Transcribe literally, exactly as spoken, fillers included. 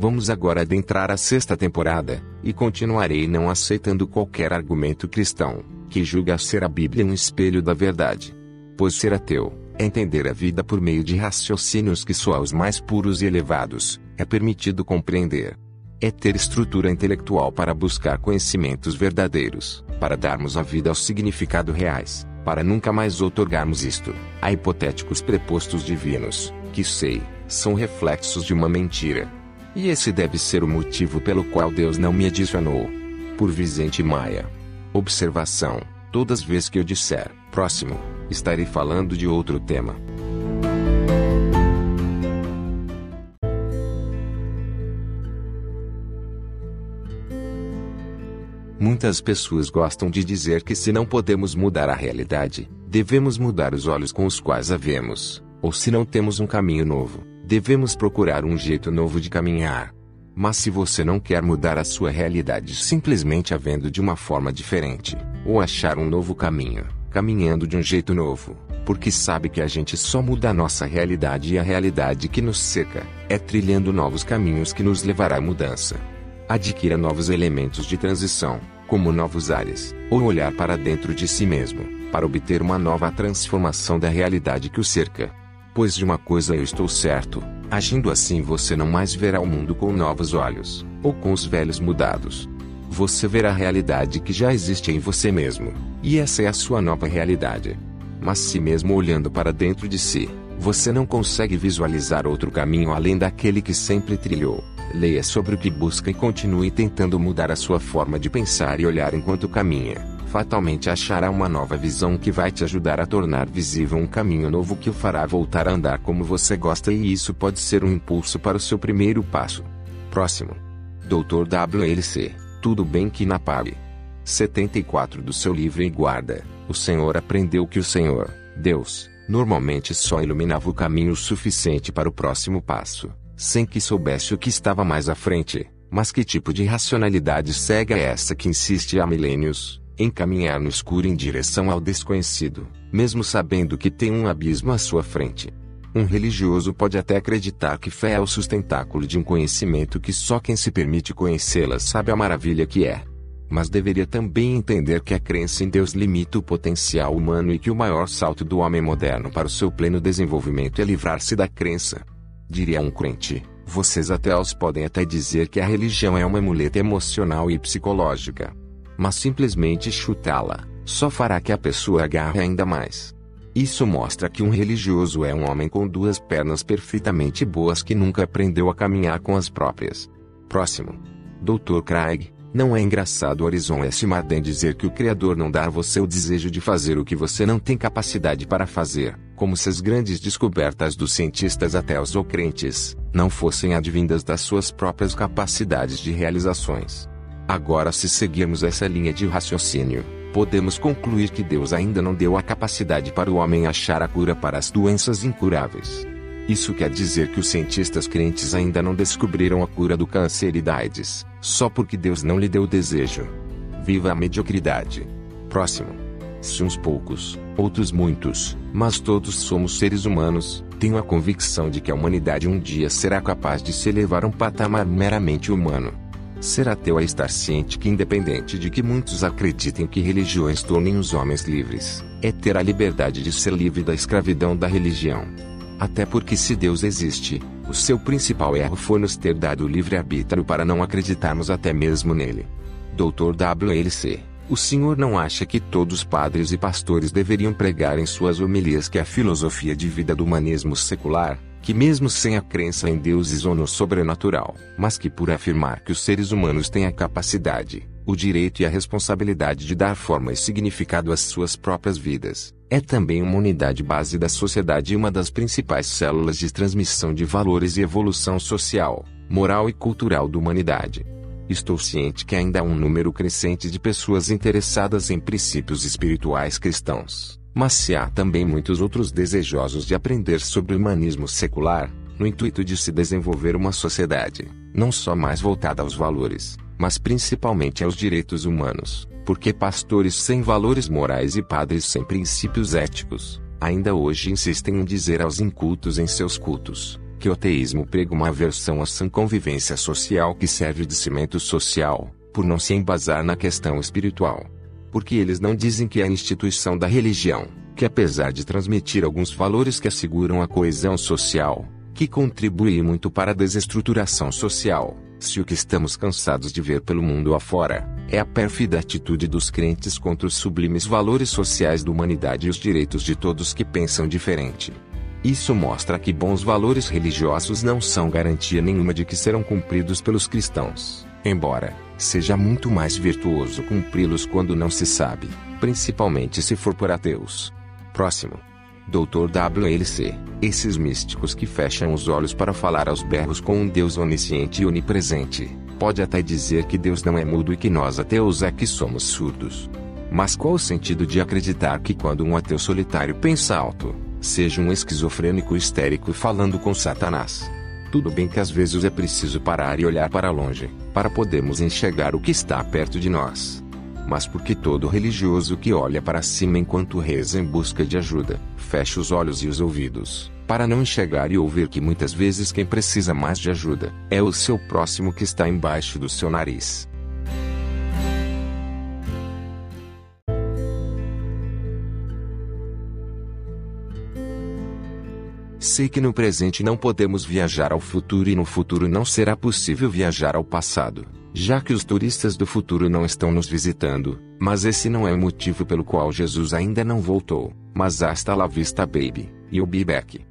Vamos agora adentrar a sexta temporada, e continuarei não aceitando qualquer argumento cristão, que julga ser a Bíblia um espelho da verdade. Pois ser ateu, é entender a vida por meio de raciocínios que só aos mais puros e elevados, é permitido compreender. É ter estrutura intelectual para buscar conhecimentos verdadeiros, para darmos a vida ao significado reais, para nunca mais outorgarmos isto a hipotéticos prepostos divinos, que sei, são reflexos de uma mentira. E esse deve ser o motivo pelo qual Deus não me adicionou. Por Vicente Maia. Observação: todas as vezes que eu disser próximo, estarei falando de outro tema. Muitas pessoas gostam de dizer que se não podemos mudar a realidade, devemos mudar os olhos com os quais a vemos, ou se não temos um caminho novo, devemos procurar um jeito novo de caminhar. Mas se você não quer mudar a sua realidade simplesmente a vendo de uma forma diferente, ou achar um novo caminho, caminhando de um jeito novo, porque sabe que a gente só muda a nossa realidade e a realidade que nos cerca, é trilhando novos caminhos que nos levará à mudança. Adquira novos elementos de transição, como novos ares, ou olhar para dentro de si mesmo, para obter uma nova transformação da realidade que o cerca. Pois de uma coisa eu estou certo, agindo assim você não mais verá o mundo com novos olhos, ou com os velhos mudados. Você verá a realidade que já existe em você mesmo, e essa é a sua nova realidade. Mas se mesmo olhando para dentro de si, você não consegue visualizar outro caminho além daquele que sempre trilhou, leia sobre o que busca e continue tentando mudar a sua forma de pensar e olhar enquanto caminha. Fatalmente achará uma nova visão que vai te ajudar a tornar visível um caminho novo que o fará voltar a andar como você gosta, e isso pode ser um impulso para o seu primeiro passo. Próximo. doutor W L C, tudo bem que na pague setenta e quatro do seu livro E Guarda, o Senhor aprendeu que o Senhor, Deus, normalmente só iluminava o caminho suficiente para o próximo passo, sem que soubesse o que estava mais à frente. Mas que tipo de racionalidade cega é essa que insiste há milênios em caminhar no escuro em direção ao desconhecido, mesmo sabendo que tem um abismo à sua frente? Um religioso pode até acreditar que fé é o sustentáculo de um conhecimento que só quem se permite conhecê-la sabe a maravilha que é. Mas deveria também entender que a crença em Deus limita o potencial humano e que o maior salto do homem moderno para o seu pleno desenvolvimento é livrar-se da crença. Diria um crente: vocês ateus podem até dizer que a religião é uma muleta emocional e psicológica. Mas simplesmente chutá-la só fará que a pessoa agarre ainda mais. Isso mostra que um religioso é um homem com duas pernas perfeitamente boas que nunca aprendeu a caminhar com as próprias. Próximo. doutor Craig, não é engraçado Horizon S. Marden dizer que o Criador não dá a você o desejo de fazer o que você não tem capacidade para fazer, como se as grandes descobertas dos cientistas ateus ou crentes não fossem advindas das suas próprias capacidades de realizações. Agora, se seguirmos essa linha de raciocínio, podemos concluir que Deus ainda não deu a capacidade para o homem achar a cura para as doenças incuráveis. Isso quer dizer que os cientistas crentes ainda não descobriram a cura do câncer e da AIDS, só porque Deus não lhe deu o desejo. Viva a mediocridade. Próximo. Se uns poucos, outros muitos, mas todos somos seres humanos, tenho a convicção de que a humanidade um dia será capaz de se elevar a um patamar meramente humano. Ser ateu é estar ciente que, independente de que muitos acreditem que religiões tornem os homens livres, é ter a liberdade de ser livre da escravidão da religião. Até porque, se Deus existe, o seu principal erro foi nos ter dado o livre-arbítrio para não acreditarmos até mesmo nele. doutor W L C, o senhor não acha que todos os padres e pastores deveriam pregar em suas homilias que a filosofia de vida do humanismo secular, que mesmo sem a crença em deuses ou no sobrenatural, mas que por afirmar que os seres humanos têm a capacidade, o direito e a responsabilidade de dar forma e significado às suas próprias vidas, é também uma unidade base da sociedade e uma das principais células de transmissão de valores e evolução social, moral e cultural da humanidade. Estou ciente que ainda há um número crescente de pessoas interessadas em princípios espirituais cristãos, mas se há também muitos outros desejosos de aprender sobre o humanismo secular, no intuito de se desenvolver uma sociedade, não só mais voltada aos valores, mas principalmente aos direitos humanos, porque pastores sem valores morais e padres sem princípios éticos, ainda hoje insistem em dizer aos incultos em seus cultos: que o ateísmo prega uma aversão à sã convivência social que serve de cimento social, por não se embasar na questão espiritual. Porque eles não dizem que a instituição da religião, que apesar de transmitir alguns valores que asseguram a coesão social, que contribui muito para a desestruturação social, se o que estamos cansados de ver pelo mundo afora, é a pérfida atitude dos crentes contra os sublimes valores sociais da humanidade e os direitos de todos que pensam diferente. Isso mostra que bons valores religiosos não são garantia nenhuma de que serão cumpridos pelos cristãos, embora seja muito mais virtuoso cumpri-los quando não se sabe, principalmente se for por ateus. Próximo. doutor W L C, esses místicos que fecham os olhos para falar aos berros com um Deus onisciente e onipresente, pode até dizer que Deus não é mudo e que nós ateus é que somos surdos. Mas qual o sentido de acreditar que quando um ateu solitário pensa alto, seja um esquizofrênico histérico falando com Satanás? Tudo bem que às vezes é preciso parar e olhar para longe, para podermos enxergar o que está perto de nós. Mas porque todo religioso que olha para cima enquanto reza em busca de ajuda, fecha os olhos e os ouvidos, para não enxergar e ouvir que muitas vezes quem precisa mais de ajuda, é o seu próximo que está embaixo do seu nariz. Sei que no presente não podemos viajar ao futuro e no futuro não será possível viajar ao passado, já que os turistas do futuro não estão nos visitando, mas esse não é o motivo pelo qual Jesus ainda não voltou, mas hasta la vista baby, you'll be back.